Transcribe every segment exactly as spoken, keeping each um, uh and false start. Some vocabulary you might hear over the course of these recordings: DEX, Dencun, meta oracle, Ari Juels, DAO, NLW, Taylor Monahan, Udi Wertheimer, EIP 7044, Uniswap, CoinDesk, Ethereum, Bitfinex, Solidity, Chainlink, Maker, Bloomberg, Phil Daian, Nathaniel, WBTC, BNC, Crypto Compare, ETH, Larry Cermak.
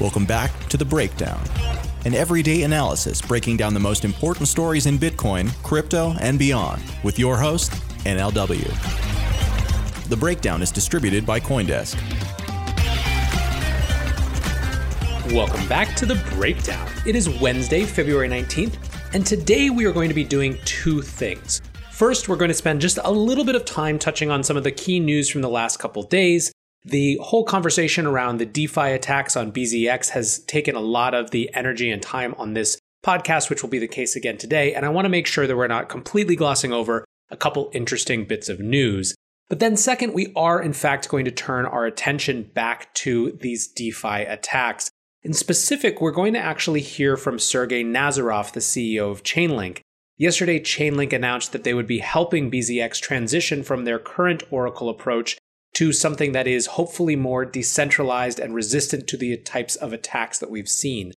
Welcome back to The Breakdown, an everyday analysis breaking down the most important stories in Bitcoin, crypto, and beyond with your host, N L W. The Breakdown is distributed by CoinDesk. Welcome back to The Breakdown. It is Wednesday, February nineteenth, and today we are going to be doing two things. First, we're going to spend just a little bit of time touching on some of the key news from the last couple days. The whole conversation around the DeFi attacks on B Z X has taken a lot of the energy and time on this podcast, which will be the case again today. And I want to make sure that we're not completely glossing over a couple interesting bits of news. But then second, we are in fact going to turn our attention back to these DeFi attacks. In specific, we're going to actually hear from Sergey Nazarov, the C E O of Chainlink. Yesterday, Chainlink announced that they would be helping B Z X transition from their current Oracle approach to something that is hopefully more decentralized and resistant to the types of attacks that we've seen.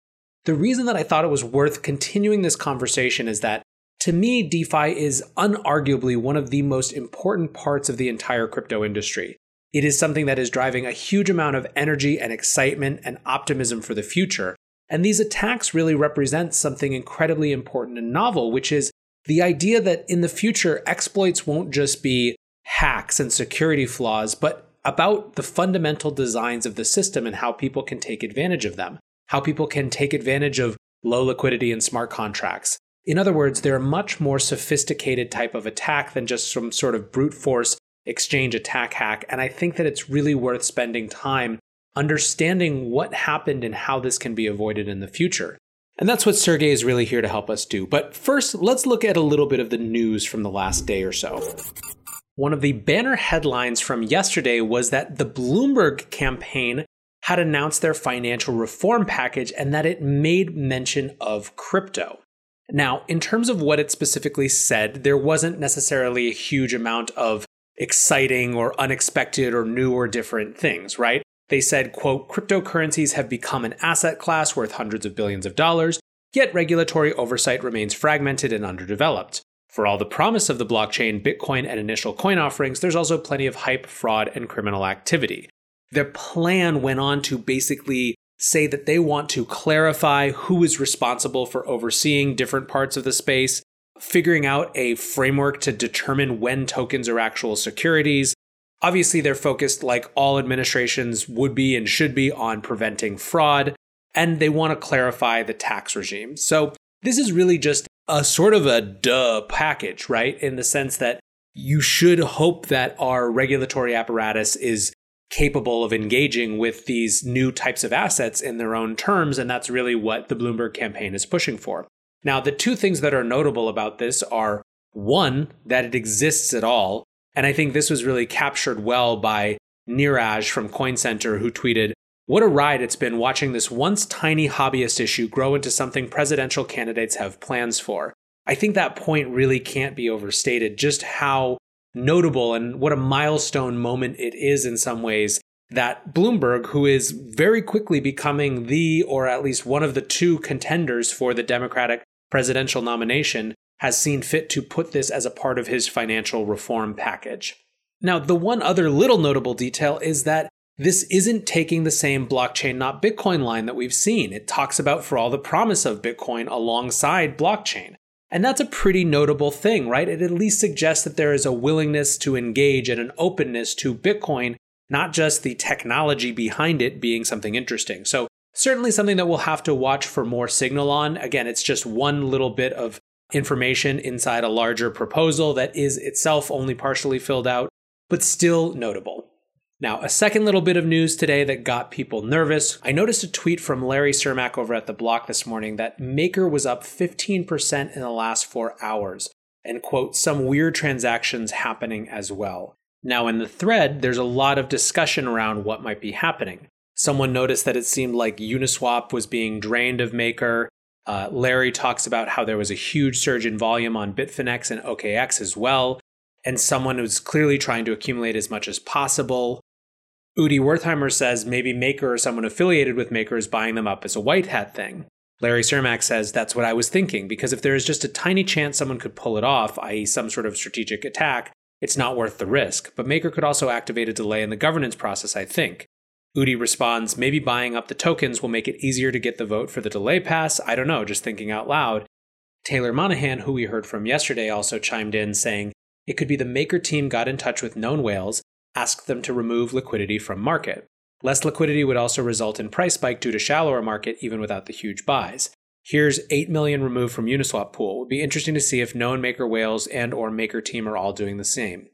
The reason that I thought it was worth continuing this conversation is that, to me, DeFi is unarguably one of the most important parts of the entire crypto industry. It is something that is driving a huge amount of energy and excitement and optimism for the future. And these attacks really represent something incredibly important and novel, which is the idea that in the future, exploits won't just be hacks and security flaws, but about the fundamental designs of the system and how people can take advantage of them, how people can take advantage of low liquidity and smart contracts. In other words, they're a much more sophisticated type of attack than just some sort of brute force exchange attack hack. And I think that it's really worth spending time understanding what happened and how this can be avoided in the future. And that's what Sergey is really here to help us do. But first, let's look at a little bit of the news from the last day or so. One of the banner headlines from yesterday was that the Bloomberg campaign had announced their financial reform package and that it made mention of crypto. Now, in terms of what it specifically said, there wasn't necessarily a huge amount of exciting or unexpected or new or different things, right? They said, quote, cryptocurrencies have become an asset class worth hundreds of billions of dollars, yet regulatory oversight remains fragmented and underdeveloped. For all the promise of the blockchain, Bitcoin, and initial coin offerings, there's also plenty of hype, fraud, and criminal activity. Their plan went on to basically say that they want to clarify who is responsible for overseeing different parts of the space, figuring out a framework to determine when tokens are actual securities. Obviously, they're focused, like all administrations would be and should be, on preventing fraud, and they want to clarify the tax regime. So this is really just a sort of a duh package, right? In the sense that you should hope that our regulatory apparatus is capable of engaging with these new types of assets in their own terms, and that's really what the Bloomberg campaign is pushing for. Now, the two things that are notable about this are, one, that it exists at all, and I think this was really captured well by Niraj from Coin Center, who tweeted, "What a ride it's been watching this once tiny hobbyist issue grow into something presidential candidates have plans for." I think that point really can't be overstated, just how notable and what a milestone moment it is in some ways that Bloomberg, who is very quickly becoming the, or at least one of the two contenders for the Democratic presidential nomination, has seen fit to put this as a part of his financial reform package. Now, the one other little notable detail is that this isn't taking the same blockchain, not Bitcoin line that we've seen. It talks about for all the promise of Bitcoin alongside blockchain. And that's a pretty notable thing, right? It at least suggests that there is a willingness to engage and an openness to Bitcoin, not just the technology behind it being something interesting. So certainly something that we'll have to watch for more signal on. Again, it's just one little bit of information inside a larger proposal that is itself only partially filled out, but still notable. Now, a second little bit of news today that got people nervous. I noticed a tweet from Larry Cermak over at The Block this morning that Maker was up fifteen percent in the last four hours, and quote, some weird transactions happening as well. Now in the thread, there's a lot of discussion around what might be happening. Someone noticed that it seemed like Uniswap was being drained of Maker. Uh, Larry talks about how there was a huge surge in volume on Bitfinex and O K X as well, and someone who's clearly trying to accumulate as much as possible. Udi Wertheimer says maybe Maker or someone affiliated with Maker is buying them up as a white hat thing. Larry Cermak says, that's what I was thinking, because if there is just a tiny chance someone could pull it off, that is some sort of strategic attack, it's not worth the risk. But Maker could also activate a delay in the governance process, I think. Udi responds, maybe buying up the tokens will make it easier to get the vote for the delay pass. I don't know, just thinking out loud. Taylor Monahan, who we heard from yesterday, also chimed in saying, it could be the Maker team got in touch with known whales, asked them to remove liquidity from market. Less liquidity would also result in price spike due to shallower market even without the huge buys. Here's eight million removed from Uniswap pool. It would be interesting to see if known Maker whales and or Maker team are all doing the same.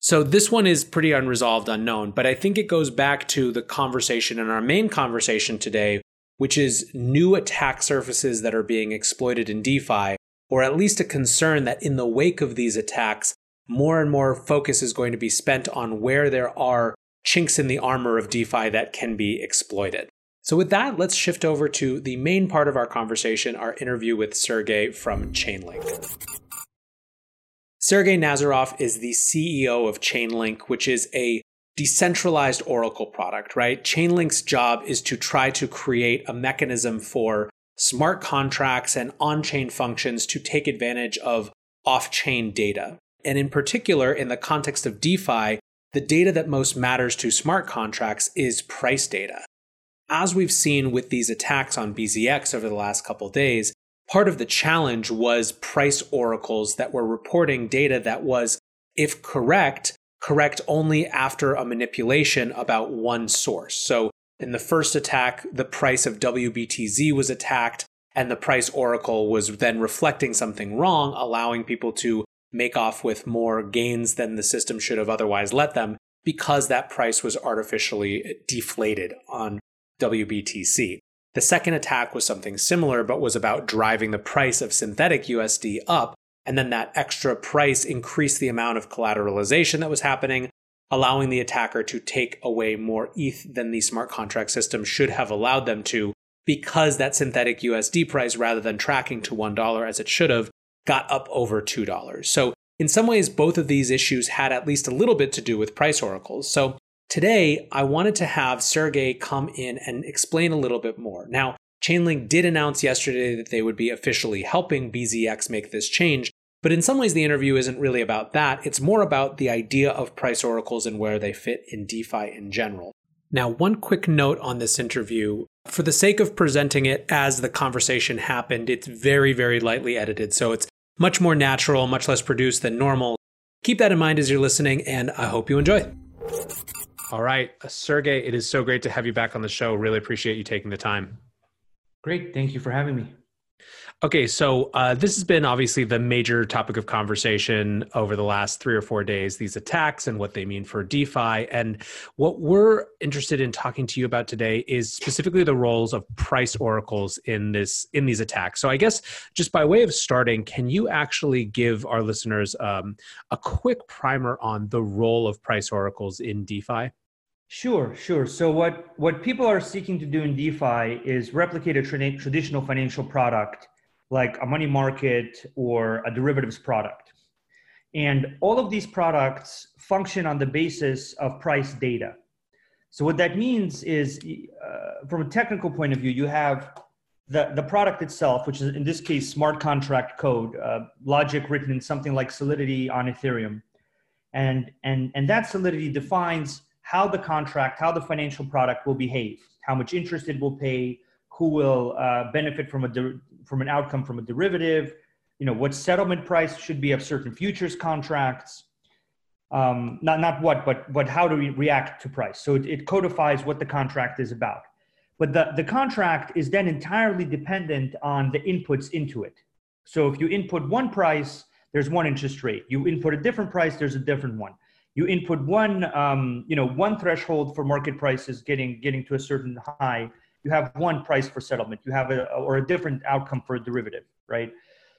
So this one is pretty unresolved, unknown, but I think it goes back to the conversation and our main conversation today, which is new attack surfaces that are being exploited in DeFi, or at least a concern that in the wake of these attacks, more and more focus is going to be spent on where there are chinks in the armor of DeFi that can be exploited. So with that, let's shift over to the main part of our conversation, our interview with Sergey from Chainlink. Sergey Nazarov is the C E O of Chainlink, which is a decentralized Oracle product, right? Chainlink's job is to try to create a mechanism for smart contracts and on-chain functions to take advantage of off-chain data. And in particular, in the context of DeFi, the data that most matters to smart contracts is price data. As we've seen with these attacks on B Z X over the last couple of days, part of the challenge was price oracles that were reporting data that was, if correct, correct only after a manipulation about one source. So in the first attack, the price of W B T Z was attacked, and the price oracle was then reflecting something wrong, allowing people to make off with more gains than the system should have otherwise let them, because that price was artificially deflated on W B T C. The second attack was something similar, but was about driving the price of synthetic U S D up, and then that extra price increased the amount of collateralization that was happening, allowing the attacker to take away more E T H than the smart contract system should have allowed them to, because that synthetic U S D price, rather than tracking to one dollar as it should have, got up over two dollars. So in some ways, both of these issues had at least a little bit to do with price oracles. So today, I wanted to have Sergey come in and explain a little bit more. Now, Chainlink did announce yesterday that they would be officially helping B Z X make this change, but in some ways the interview isn't really about that. It's more about the idea of price oracles and where they fit in DeFi in general. Now, one quick note on this interview. For the sake of presenting it as the conversation happened, it's very, very lightly edited, so it's much more natural, much less produced than normal. Keep that in mind as you're listening, and I hope you enjoy. All right, Sergey, it is so great to have you back on the show. Really appreciate you taking the time. Great. Thank you for having me. Okay, so uh, this has been obviously the major topic of conversation over the last three or four days, these attacks and what they mean for DeFi. And what we're interested in talking to you about today is specifically the roles of price oracles in this in these attacks. So I guess just by way of starting, can you actually give our listeners um, a quick primer on the role of price oracles in DeFi? Sure, sure. So what, what people are seeking to do in DeFi is replicate a tra- traditional financial product like a money market or a derivatives product. And all of these products function on the basis of price data. So what that means is uh, from a technical point of view, you have the, the product itself, which is in this case, smart contract code, uh, logic written in something like Solidity on Ethereum. And, and, and that Solidity defines how the contract, how the financial product will behave, how much interest it will pay, who will uh, benefit from a de- from an outcome from a derivative, you know, what settlement price should be of certain futures contracts, um, not not what, but but how do we react to price? So it, it codifies what the contract is about. But the, the contract is then entirely dependent on the inputs into it. So if you input one price, there's one interest rate. You input a different price, there's a different one. You input one, um, you know, one threshold for market prices getting getting to a certain high. You have one price for settlement. You have a or a different outcome for a derivative, right?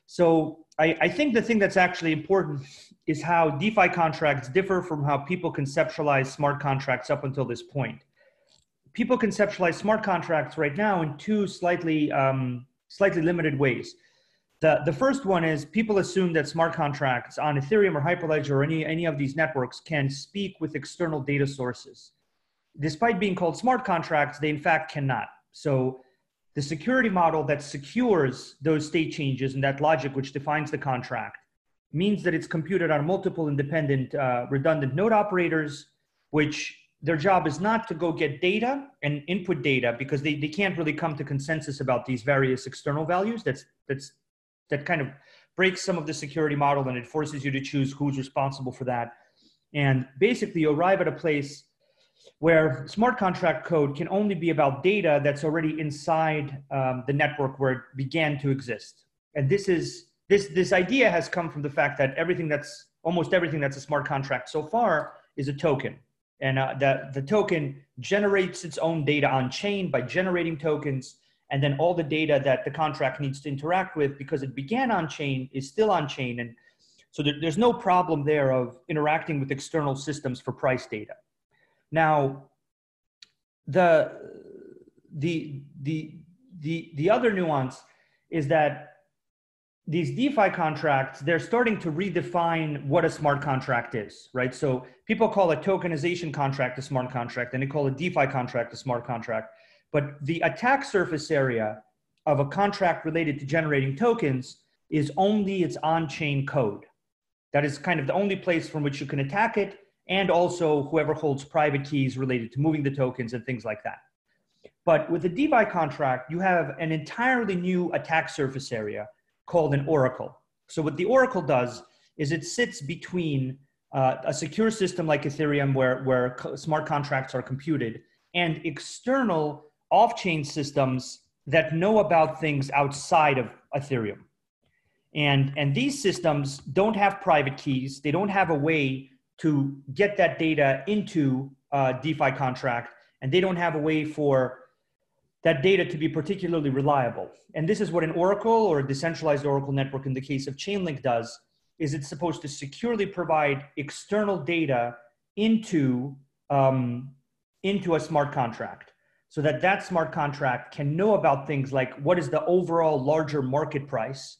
So I, I think the thing that's actually important is how DeFi contracts differ from how people conceptualize smart contracts up until this point. People conceptualize smart contracts right now in two slightly um, slightly limited ways. The, the first one is people assume that smart contracts on Ethereum or Hyperledger or any, any of these networks can speak with external data sources. Despite being called smart contracts, they in fact cannot. So the security model that secures those state changes and that logic which defines the contract means that it's computed on multiple independent uh, redundant node operators, which their job is not to go get data and input data, because they, they can't really come to consensus about these various external values. That's, that's, that kind of breaks some of the security model, and it forces you to choose who's responsible for that. And basically you arrive at a place where smart contract code can only be about data that's already inside um, the network where it began to exist. And this is, this, this idea has come from the fact that everything that's, almost everything that's a smart contract so far is a token. And uh, the, the token generates its own data on chain by generating tokens. And then all the data that the contract needs to interact with, because it began on chain, is still on chain. And so there, there's no problem there of interacting with external systems for price data. Now, the, the, the, the, the other nuance is that these DeFi contracts, they're starting to redefine what a smart contract is, right? So people call a tokenization contract a smart contract, and they call a DeFi contract a smart contract. But the attack surface area of a contract related to generating tokens is only its on-chain code. That is kind of the only place from which you can attack it, and also whoever holds private keys related to moving the tokens and things like that. But with a DeFi contract, you have an entirely new attack surface area called an oracle. So what the oracle does is it sits between uh, a secure system like Ethereum, where, where co smart contracts are computed, and external off-chain systems that know about things outside of Ethereum. And, and these systems don't have private keys. They don't have a way to get that data into a DeFi contract, and they don't have a way for that data to be particularly reliable. And this is what an oracle, or a decentralized oracle network in the case of Chainlink, does, is it's supposed to securely provide external data into, um, into a smart contract, so that that smart contract can know about things like what is the overall larger market price.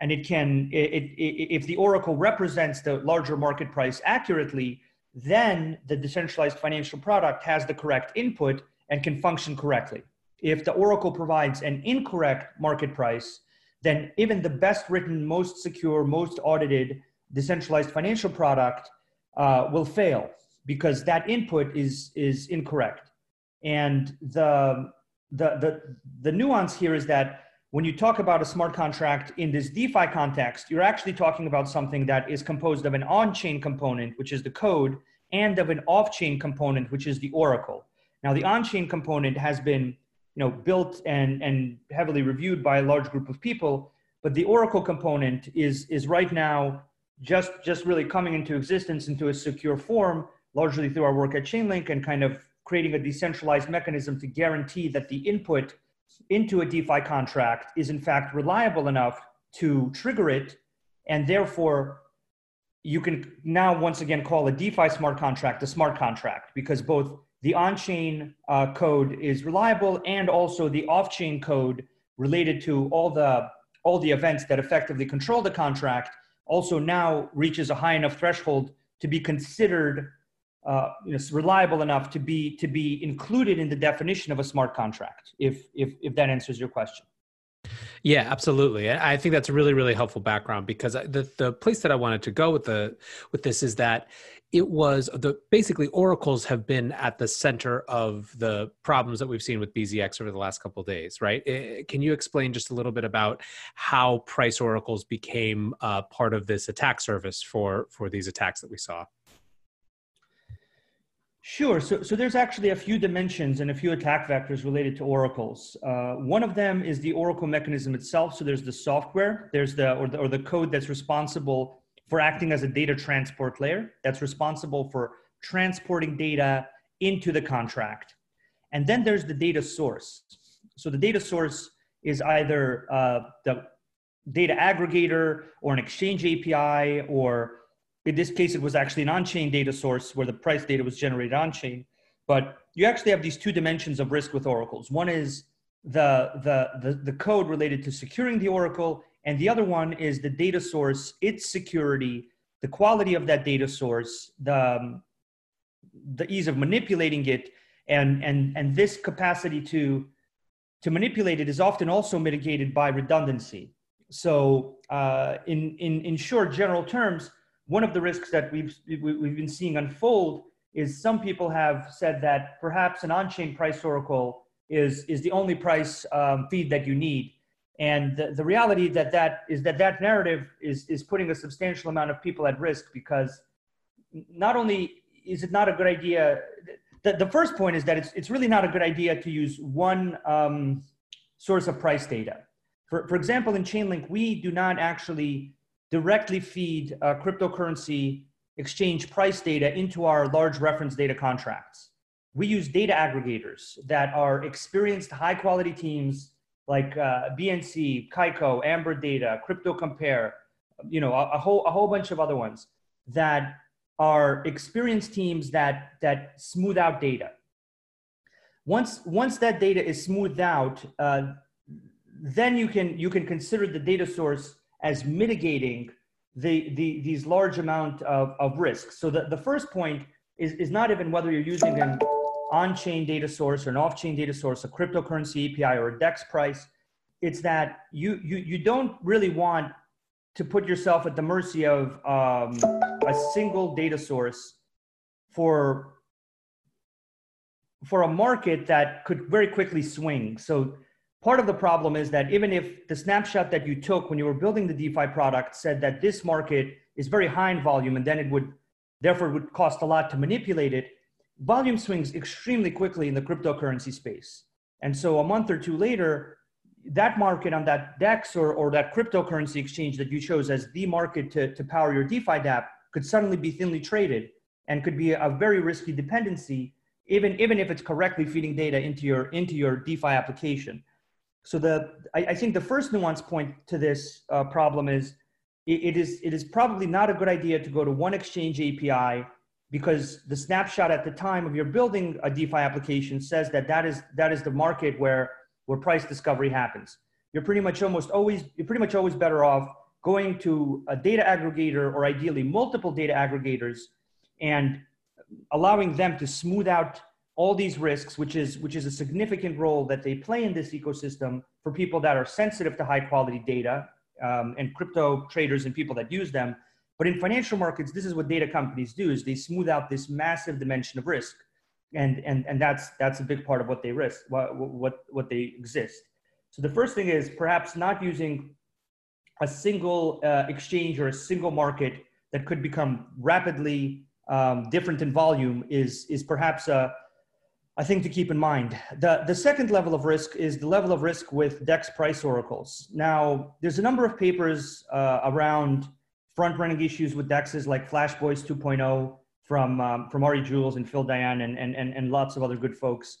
And it can, it, it, it, if the oracle represents the larger market price accurately, then the decentralized financial product has the correct input and can function correctly. If the oracle provides an incorrect market price, then even the best written, most secure, most audited decentralized financial product uh, will fail, because that input is, is incorrect. And the, the, the, the nuance here is that when you talk about a smart contract in this DeFi context, you're actually talking about something that is composed of an on-chain component, which is the code, and of an off-chain component, which is the oracle. Now, the on-chain component has been you know, built and, and heavily reviewed by a large group of people, but the oracle component is, is right now just, just really coming into existence into a secure form, largely through our work at Chainlink, and kind of creating a decentralized mechanism to guarantee that the input into a DeFi contract is in fact reliable enough to trigger it. And therefore you can now once again call a DeFi smart contract a smart contract, because both the on-chain uh, code is reliable, and also the off-chain code related to all the, all the events that effectively control the contract also now reaches a high enough threshold to be considered uh, you know, reliable enough to be, to be included in the definition of a smart contract, if, if, if that answers your question. Yeah, absolutely. I think that's a really, really helpful background, because the, the place that I wanted to go with, the, with this is that it was the basically oracles have been at the center of the problems that we've seen with B Z X over the last couple of days, right? It, can you explain just a little bit about how price oracles became uh, part of this attack service for, for these attacks that we saw? Sure. So, so there's actually a few dimensions and a few attack vectors related to oracles. Uh, one of them is the oracle mechanism itself. So there's the software, there's the or, the or the code that's responsible for acting as a data transport layer, that's responsible for transporting data into the contract. And then there's the data source. So the data source is either uh, the data aggregator or an exchange A P I, or in this case, it was actually an on-chain data source where the price data was generated on-chain. But you actually have these two dimensions of risk with oracles. One is the, the, the, the code related to securing the oracle, and the other one is the data source, its security, the quality of that data source, the, um, the ease of manipulating it, and, and, and this capacity to, to manipulate it is often also mitigated by redundancy. So uh, in, in, in short, general terms, one of the risks that we've, we've been seeing unfold is some people have said that perhaps an on-chain price oracle is, is the only price um, feed that you need. And the, the reality that that is that that narrative is, is putting a substantial amount of people at risk, because not only is it not a good idea, the, the first point is that it's, it's really not a good idea to use one um, source of price data. For, for example, in Chainlink, we do not actually directly feed uh, cryptocurrency exchange price data into our large reference data contracts. We use data aggregators that are experienced high quality teams like uh, B N C, Kaiko, Amber Data, Crypto Compare, you know, a, a, whole, a whole bunch of other ones that are experienced teams that, that smooth out data. Once, once that data is smoothed out, uh, then you can, you can consider the data source as mitigating the, the, these large amount of, of risks. So the, the first point is, is not even whether you're using an on-chain data source or an off-chain data source, a cryptocurrency A P I or a DEX price. It's that you, you, you don't really want to put yourself at the mercy of um, a single data source for, for a market that could very quickly swing. So part of the problem is that even if the snapshot that you took when you were building the DeFi product said that this market is very high in volume, and then it would, therefore it would cost a lot to manipulate it, volume swings extremely quickly in the cryptocurrency space. And so a month or two later, that market on that DEX or, or that cryptocurrency exchange that you chose as the market to, to power your DeFi dApp could suddenly be thinly traded and could be a very risky dependency, even, even if it's correctly feeding data into your, into your DeFi application. So the, I, I think the first nuance point to this uh, problem is it, it is it is probably not a good idea to go to one exchange A P I, because the snapshot at the time of your building a DeFi application says that that is, that is the market where, where price discovery happens. You're pretty much almost always, you're pretty much always better off going to a data aggregator, or ideally multiple data aggregators, and allowing them to smooth out all these risks, which is, which is a significant role that they play in this ecosystem for people that are sensitive to high quality data um, and crypto traders and people that use them. But in financial markets, this is what data companies do, is they smooth out this massive dimension of risk. And, and, and that's, that's a big part of what they risk, what, what, what they exist. So the first thing is perhaps not using a single uh, exchange or a single market that could become rapidly um, different in volume is, is perhaps a, a thing to keep in mind. The, the second level of risk is the level of risk with DEX price oracles. Now, there's a number of papers uh, around front-running issues with DEXs like Flash Boys two point oh from, um, from Ari Juels and Phil Daian and, and, and, and lots of other good folks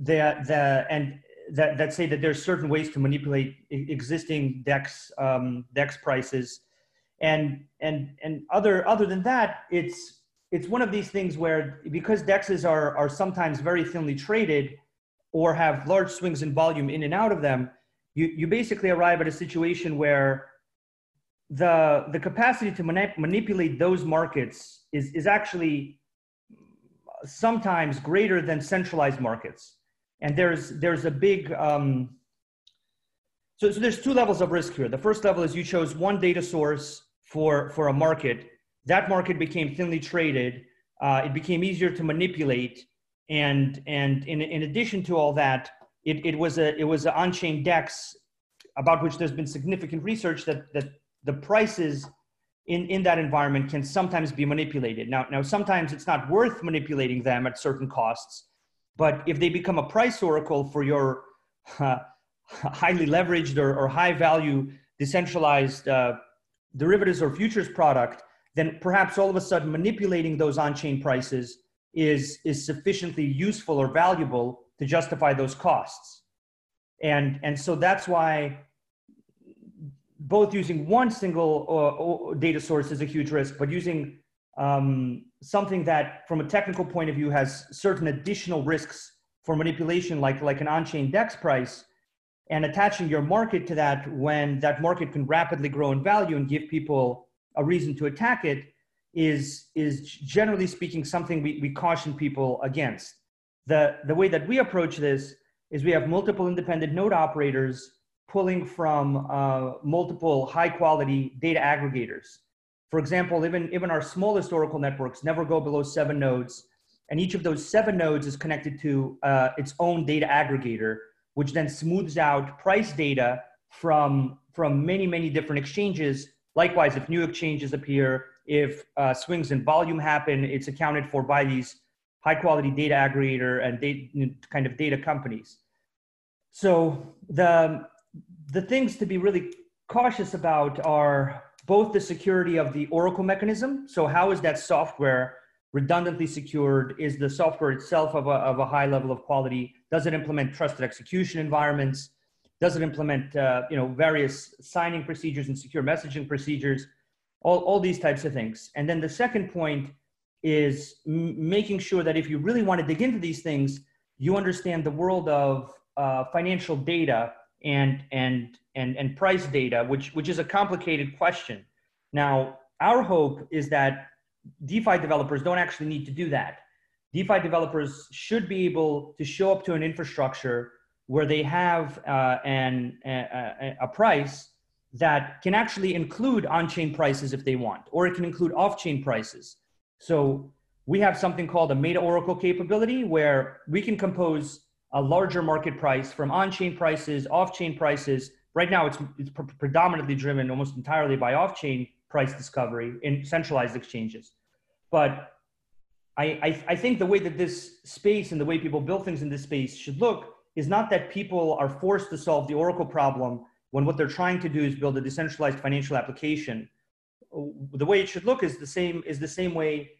that, that, and that, that say that there's certain ways to manipulate existing DEX, um, DEX prices. And, and, and other, other than that, it's, it's one of these things where, because DEXs are, are sometimes very thinly traded or have large swings in volume in and out of them, you, you basically arrive at a situation where the, the capacity to manip manipulate those markets is, is actually sometimes greater than centralized markets. And there's, there's a big, um, so, so there's two levels of risk here. The first level is you chose one data source for, for a market. That market became thinly traded. Uh, it became easier to manipulate. And, and in, in addition to all that, it, it was a, it was an on-chain DEX about which there's been significant research that, that the prices in, in that environment can sometimes be manipulated. Now, now, sometimes it's not worth manipulating them at certain costs, but if they become a price oracle for your uh, highly leveraged or, or high value decentralized uh, derivatives or futures product, then perhaps all of a sudden manipulating those on-chain prices is, is sufficiently useful or valuable to justify those costs. And, and so that's why both using one single uh, data source is a huge risk, but using um, something that from a technical point of view has certain additional risks for manipulation, like, like an on-chain DEX price, and attaching your market to that when that market can rapidly grow in value and give people a reason to attack it, is, is generally speaking something we, we caution people against. The, the way that we approach this is we have multiple independent node operators pulling from uh, multiple high quality data aggregators. For example, even, even our smallest Oracle networks never go below seven nodes. And each of those seven nodes is connected to uh, its own data aggregator, which then smooths out price data from, from many, many different exchanges. Likewise, if new exchanges appear, if uh, swings in volume happen, it's accounted for by these high quality data aggregator and data, kind of data companies. So the, the things to be really cautious about are both the security of the Oracle mechanism. So how is that software redundantly secured? Is the software itself of a, of a high level of quality? Does it implement trusted execution environments? Does it implement uh, you know, various signing procedures and secure messaging procedures? All, all these types of things. And then the second point is making sure that if you really want to dig into these things, you understand the world of uh, financial data and, and, and, and price data, which, which is a complicated question. Now, our hope is that DeFi developers don't actually need to do that. DeFi developers should be able to show up to an infrastructure where they have uh, an, a, a price that can actually include on-chain prices if they want, or it can include off-chain prices. So we have something called a meta Oracle capability where we can compose a larger market price from on-chain prices, off-chain prices. Right now it's, it's pr predominantly driven almost entirely by off-chain price discovery in centralized exchanges. But I, I, I think the way that this space and the way people build things in this space should look is not that people are forced to solve the Oracle problem when what they're trying to do is build a decentralized financial application. The way it should look is the same, is the same way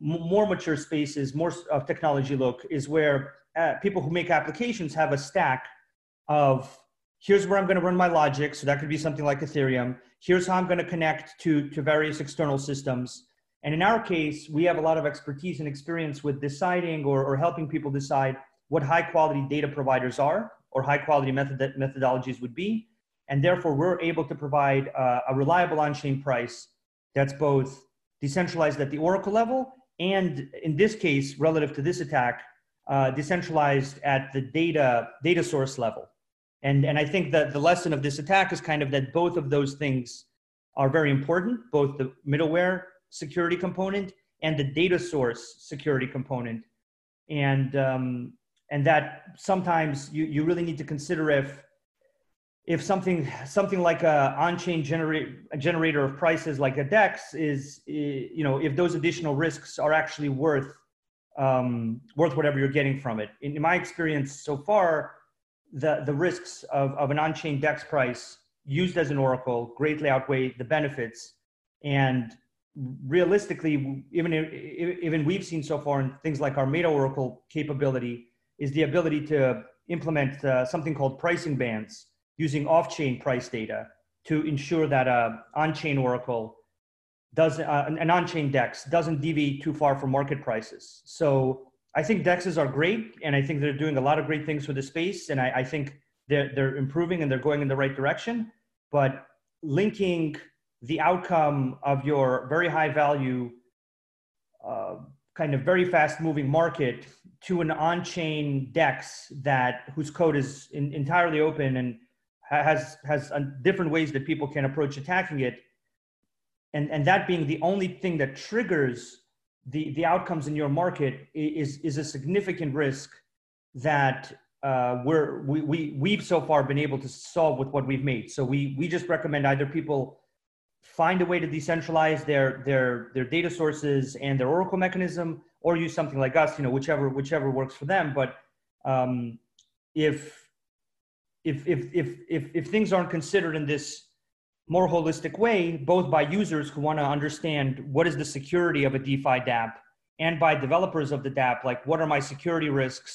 more mature spaces, more of technology look, is where uh, people who make applications have a stack of, here's where I'm going to run my logic. So that could be something like Ethereum. Here's how I'm going to connect to, to various external systems. And in our case, we have a lot of expertise and experience with deciding or, or helping people decide what high quality data providers are, or high quality method methodologies would be. And therefore, we're able to provide uh, a reliable on-chain price that's both decentralized at the Oracle level, and in this case, relative to this attack, uh, decentralized at the data, data source level. And, and I think that the lesson of this attack is kind of that both of those things are very important, both the middleware security component and the data source security component. And, um, and that sometimes you, you really need to consider if if something, something like a on-chain genera generator of prices like a DEX is, you know, if those additional risks are actually worth, um, worth whatever you're getting from it. In my experience so far, the, the risks of, of an on-chain DEX price used as an Oracle greatly outweigh the benefits. And realistically, even, even we've seen so far in things like our Meta Oracle capability is the ability to implement uh, something called pricing bands, using off-chain price data to ensure that uh, on-chain Oracle doesn't, uh, an on-chain DEX doesn't deviate too far from market prices. So I think DEXs are great, and I think they're doing a lot of great things for the space, and I, I think they're, they're improving and they're going in the right direction. But linking the outcome of your very high-value, uh, kind of very fast-moving market to an on-chain DEX that whose code is in, entirely open and has, has different ways that people can approach attacking it. And, and that being the only thing that triggers the, the outcomes in your market is, is a significant risk that uh, we're, we, we, we've so far been able to solve with what we've made. So we, we just recommend either people find a way to decentralize their, their, their data sources and their Oracle mechanism, or use something like us, you know, whichever, whichever works for them. But um, if, If, if, if, if, if things aren't considered in this more holistic way, both by users who want to understand what is the security of a DeFi dApp and by developers of the dApp, like what are my security risks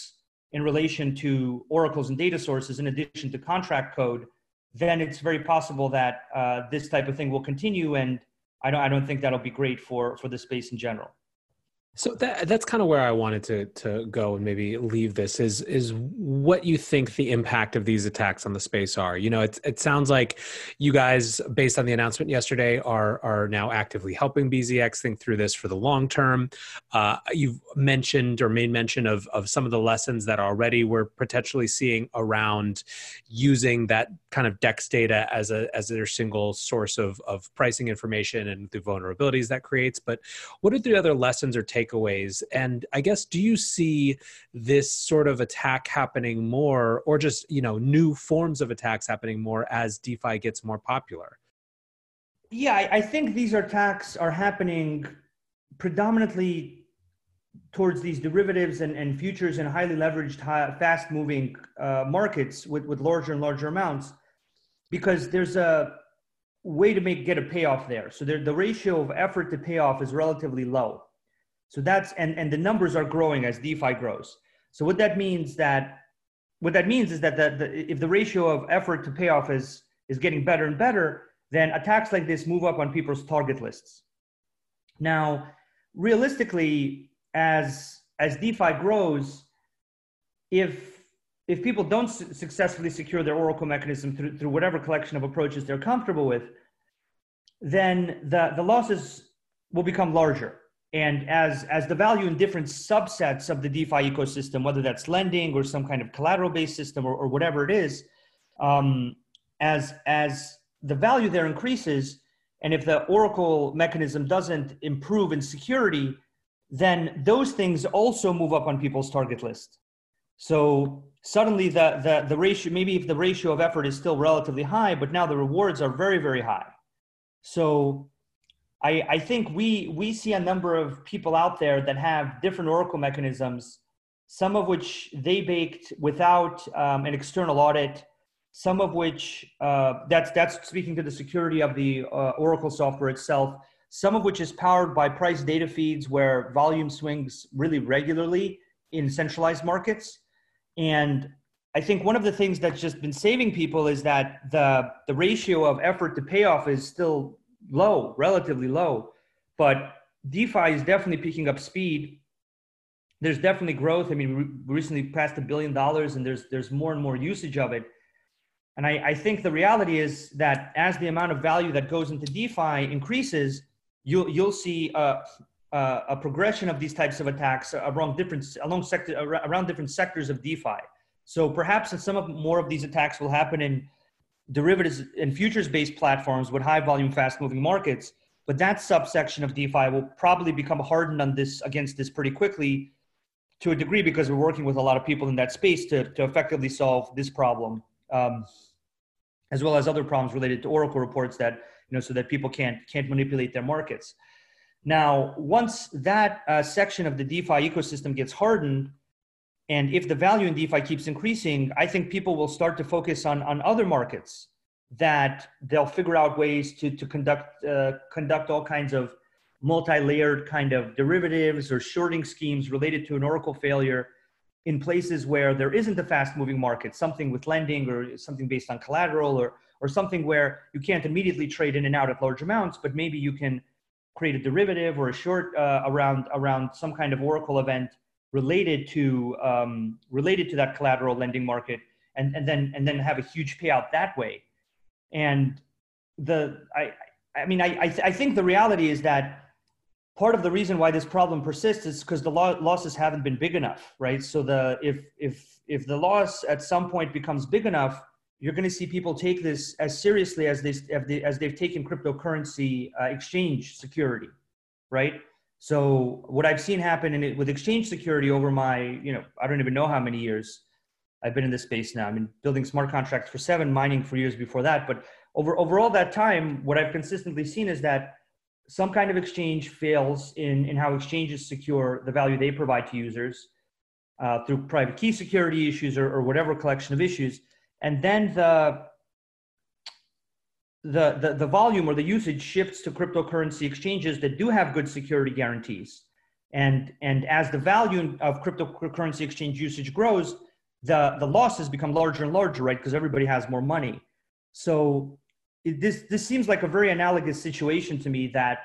in relation to oracles and data sources in addition to contract code, then it's very possible that uh, this type of thing will continue. And I don't, I don't think that'll be great for, for the space in general. So that that's kind of where I wanted to to go and maybe leave this is is what you think the impact of these attacks on the space are. You know, it it sounds like you guys, based on the announcement yesterday, are are now actively helping B Z X think through this for the long term. Uh, you've mentioned or made mention of of some of the lessons that already we're potentially seeing around using that kind of DEX data as a as their single source of of pricing information and the vulnerabilities that creates. But what are the other lessons or takeaways? Takeaways. And I guess, do you see this sort of attack happening more, or just, you know, new forms of attacks happening more as DeFi gets more popular? Yeah, I think these attacks are happening predominantly towards these derivatives and, and futures and highly leveraged, high, fast-moving uh, markets with, with larger and larger amounts, because there's a way to make get a payoff there. So there, the ratio of effort to payoff is relatively low. So that's, and, and the numbers are growing as DeFi grows. So what that means that, what that means is that the, the, if the ratio of effort to payoff is, is getting better and better, then attacks like this move up on people's target lists. Now, realistically, as, as DeFi grows, if, if people don't su- successfully secure their oracle mechanism through, through whatever collection of approaches they're comfortable with, then the, the losses will become larger. And as, as the value in different subsets of the DeFi ecosystem, whether that's lending or some kind of collateral-based system or, or whatever it is, um, as, as the value there increases, and if the oracle mechanism doesn't improve in security, then those things also move up on people's target list. So suddenly the, the, the ratio, maybe if the ratio of effort is still relatively high, but now the rewards are very, very high. So I, I think we, we see a number of people out there that have different oracle mechanisms, some of which they baked without um, an external audit, some of which, uh, that's, that's speaking to the security of the uh, oracle software itself, some of which is powered by price data feeds where volume swings really regularly in centralized markets. And I think one of the things that's just been saving people is that the, the ratio of effort to payoff is still low, relatively low, but DeFi is definitely picking up speed. There's definitely growth. I mean, we recently passed a billion dollars and there's there's more and more usage of it. And I, I think the reality is that as the amount of value that goes into DeFi increases, you'll, you'll see a, a, a progression of these types of attacks around different, along sector, around different sectors of DeFi. So perhaps in some of more of these attacks will happen in derivatives and futures-based platforms with high-volume, fast-moving markets, but that subsection of DeFi will probably become hardened on this against this pretty quickly, to a degree, because we're working with a lot of people in that space to, to effectively solve this problem, um, as well as other problems related to oracle reports that, you know, so that people can't can't manipulate their markets. Now, once that uh, section of the DeFi ecosystem gets hardened, and if the value in DeFi keeps increasing, I think people will start to focus on, on other markets that they'll figure out ways to, to conduct, uh, conduct all kinds of multi-layered kind of derivatives or shorting schemes related to an oracle failure in places where there isn't a fast-moving market, something with lending or something based on collateral or, or something where you can't immediately trade in and out at large amounts, but maybe you can create a derivative or a short uh, around, around some kind of oracle event related to um, related to that collateral lending market, and, and then and then have a huge payout that way. And the I I mean I I, th- I think the reality is that part of the reason why this problem persists is because the lo- losses haven't been big enough, right? So the if if if the loss at some point becomes big enough, you're going to see people take this as seriously as they as, they, as they've taken cryptocurrency uh, exchange security, right? So what I've seen happen in it with exchange security over my, you know, I don't even know how many years I've been in this space now. I've been building smart contracts for seven, mining for years before that. But over, over all that time, what I've consistently seen is that some kind of exchange fails in, in how exchanges secure the value they provide to users uh, through private key security issues or, or whatever collection of issues. And then the, The, the, the volume or the usage shifts to cryptocurrency exchanges that do have good security guarantees. And, and as the value of cryptocurrency exchange usage grows, the, the losses become larger and larger, right? Because everybody has more money. So it, this, this seems like a very analogous situation to me that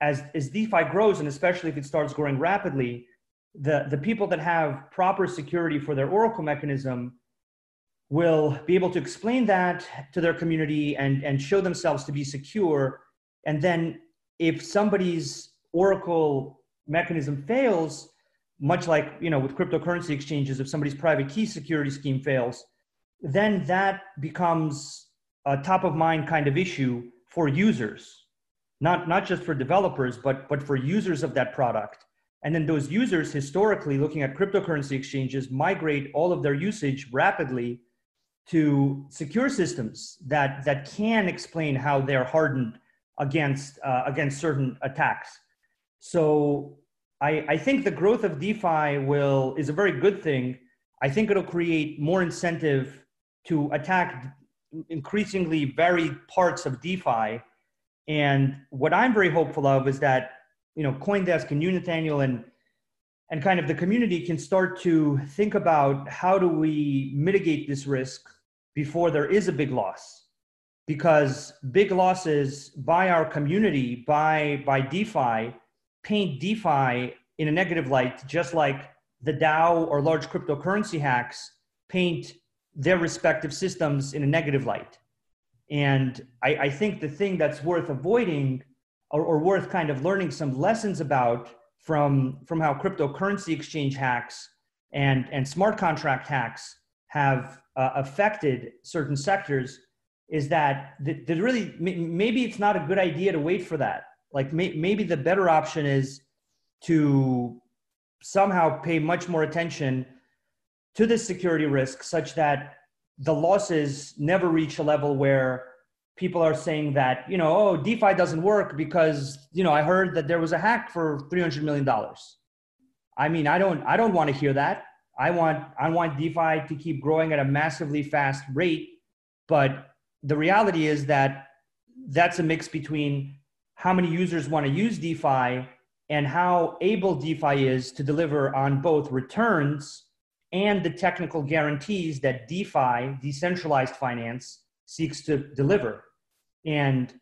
as, as DeFi grows, and especially if it starts growing rapidly, the, the people that have proper security for their Oracle mechanism will be able to explain that to their community and, and show themselves to be secure. And then if somebody's Oracle mechanism fails, much like, you know, with cryptocurrency exchanges, if somebody's private key security scheme fails, then that becomes a top of mind kind of issue for users, not, not just for developers, but, but for users of that product. And then those users, historically, looking at cryptocurrency exchanges, migrate all of their usage rapidly to secure systems that, that can explain how they're hardened against, uh, against certain attacks. So I, I think the growth of DeFi will, is a very good thing. I think it'll create more incentive to attack increasingly varied parts of DeFi. And what I'm very hopeful of is that, you know, CoinDesk and you, Nathaniel, and, and kind of the community can start to think about how do we mitigate this risk before there is a big loss. Because big losses by our community, by, by DeFi, paint DeFi in a negative light, just like the DAO or large cryptocurrency hacks paint their respective systems in a negative light. And I, I think the thing that's worth avoiding, or, or worth kind of learning some lessons about from, from how cryptocurrency exchange hacks and, and smart contract hacks have uh, affected certain sectors, is that th- th- really, m- maybe it's not a good idea to wait for that. Like may, maybe the better option is to somehow pay much more attention to this security risk such that the losses never reach a level where people are saying that, you know, oh, DeFi doesn't work because, you know, I heard that there was a hack for three hundred million dollars. I mean, I don't, I don't want to hear that. I want, I want DeFi to keep growing at a massively fast rate. But the reality is that that's a mix between how many users want to use DeFi and how able DeFi is to deliver on both returns and the technical guarantees that DeFi, decentralized finance, seeks to deliver. And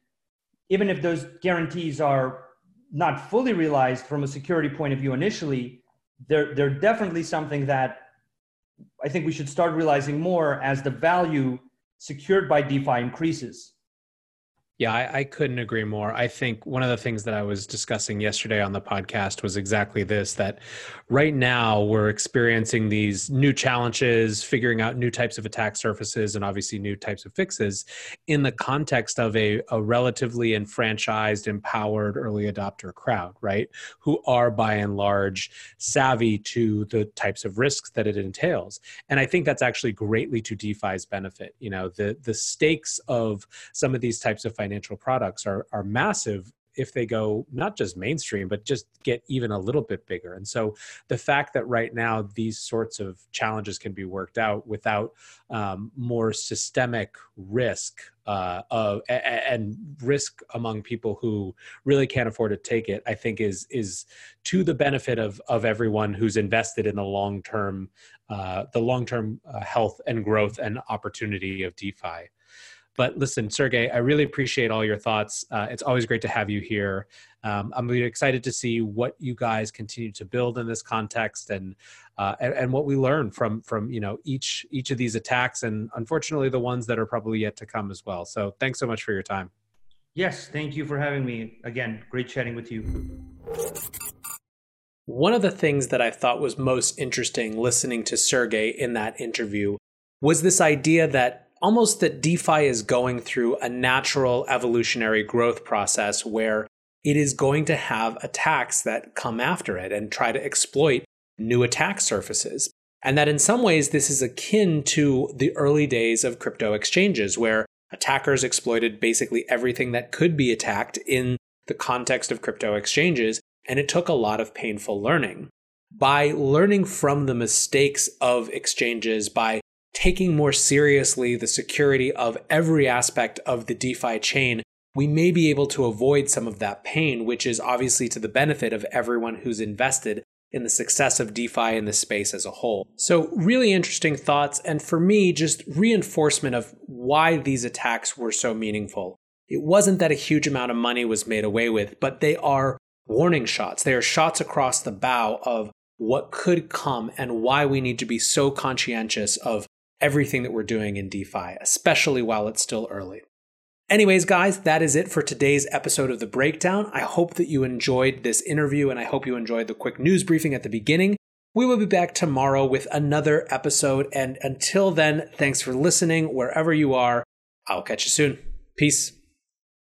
even if those guarantees are not fully realized from a security point of view initially, they're, they're definitely something that I think we should start realizing more as the value secured by DeFi increases. Yeah, I, I couldn't agree more. I think one of the things that I was discussing yesterday on the podcast was exactly this, that right now we're experiencing these new challenges, figuring out new types of attack surfaces, and obviously new types of fixes in the context of a, a relatively enfranchised, empowered early adopter crowd, right? Who are by and large savvy to the types of risks that it entails. And I think that's actually greatly to DeFi's benefit. You know, the, the stakes of some of these types of financial financial products are, are massive if they go not just mainstream, but just get even a little bit bigger. And so the fact that right now these sorts of challenges can be worked out without um, more systemic risk uh, of, and risk among people who really can't afford to take it, I think is is to the benefit of, of everyone who's invested in the long-term, uh, the long-term uh, health and growth and opportunity of DeFi. But listen, Sergey, I really appreciate all your thoughts. Uh, it's always great to have you here. Um, I'm really excited to see what you guys continue to build in this context, and uh, and, and what we learn from from you know each each of these attacks, and unfortunately the ones that are probably yet to come as well. So thanks so much for your time. Yes, thank you for having me again. Great chatting with you. One of the things that I thought was most interesting listening to Sergey in that interview was this idea that. Almost that DeFi is going through a natural evolutionary growth process where it is going to have attacks that come after it and try to exploit new attack surfaces. And that in some ways, this is akin to the early days of crypto exchanges, where attackers exploited basically everything that could be attacked in the context of crypto exchanges. And it took a lot of painful learning. By learning from the mistakes of exchanges, by taking more seriously the security of every aspect of the DeFi chain, we may be able to avoid some of that pain, which is obviously to the benefit of everyone who's invested in the success of DeFi in the space as a whole. So really interesting thoughts, and for me, just reinforcement of why these attacks were so meaningful. It wasn't that a huge amount of money was made away with, but they are warning shots. They are shots across the bow of what could come and why we need to be so conscientious of everything that we're doing in DeFi, especially while it's still early. Anyways, guys, that is it for today's episode of The Breakdown. I hope that you enjoyed this interview, and I hope you enjoyed the quick news briefing at the beginning. We will be back tomorrow with another episode. And until then, thanks for listening wherever you are. I'll catch you soon. Peace.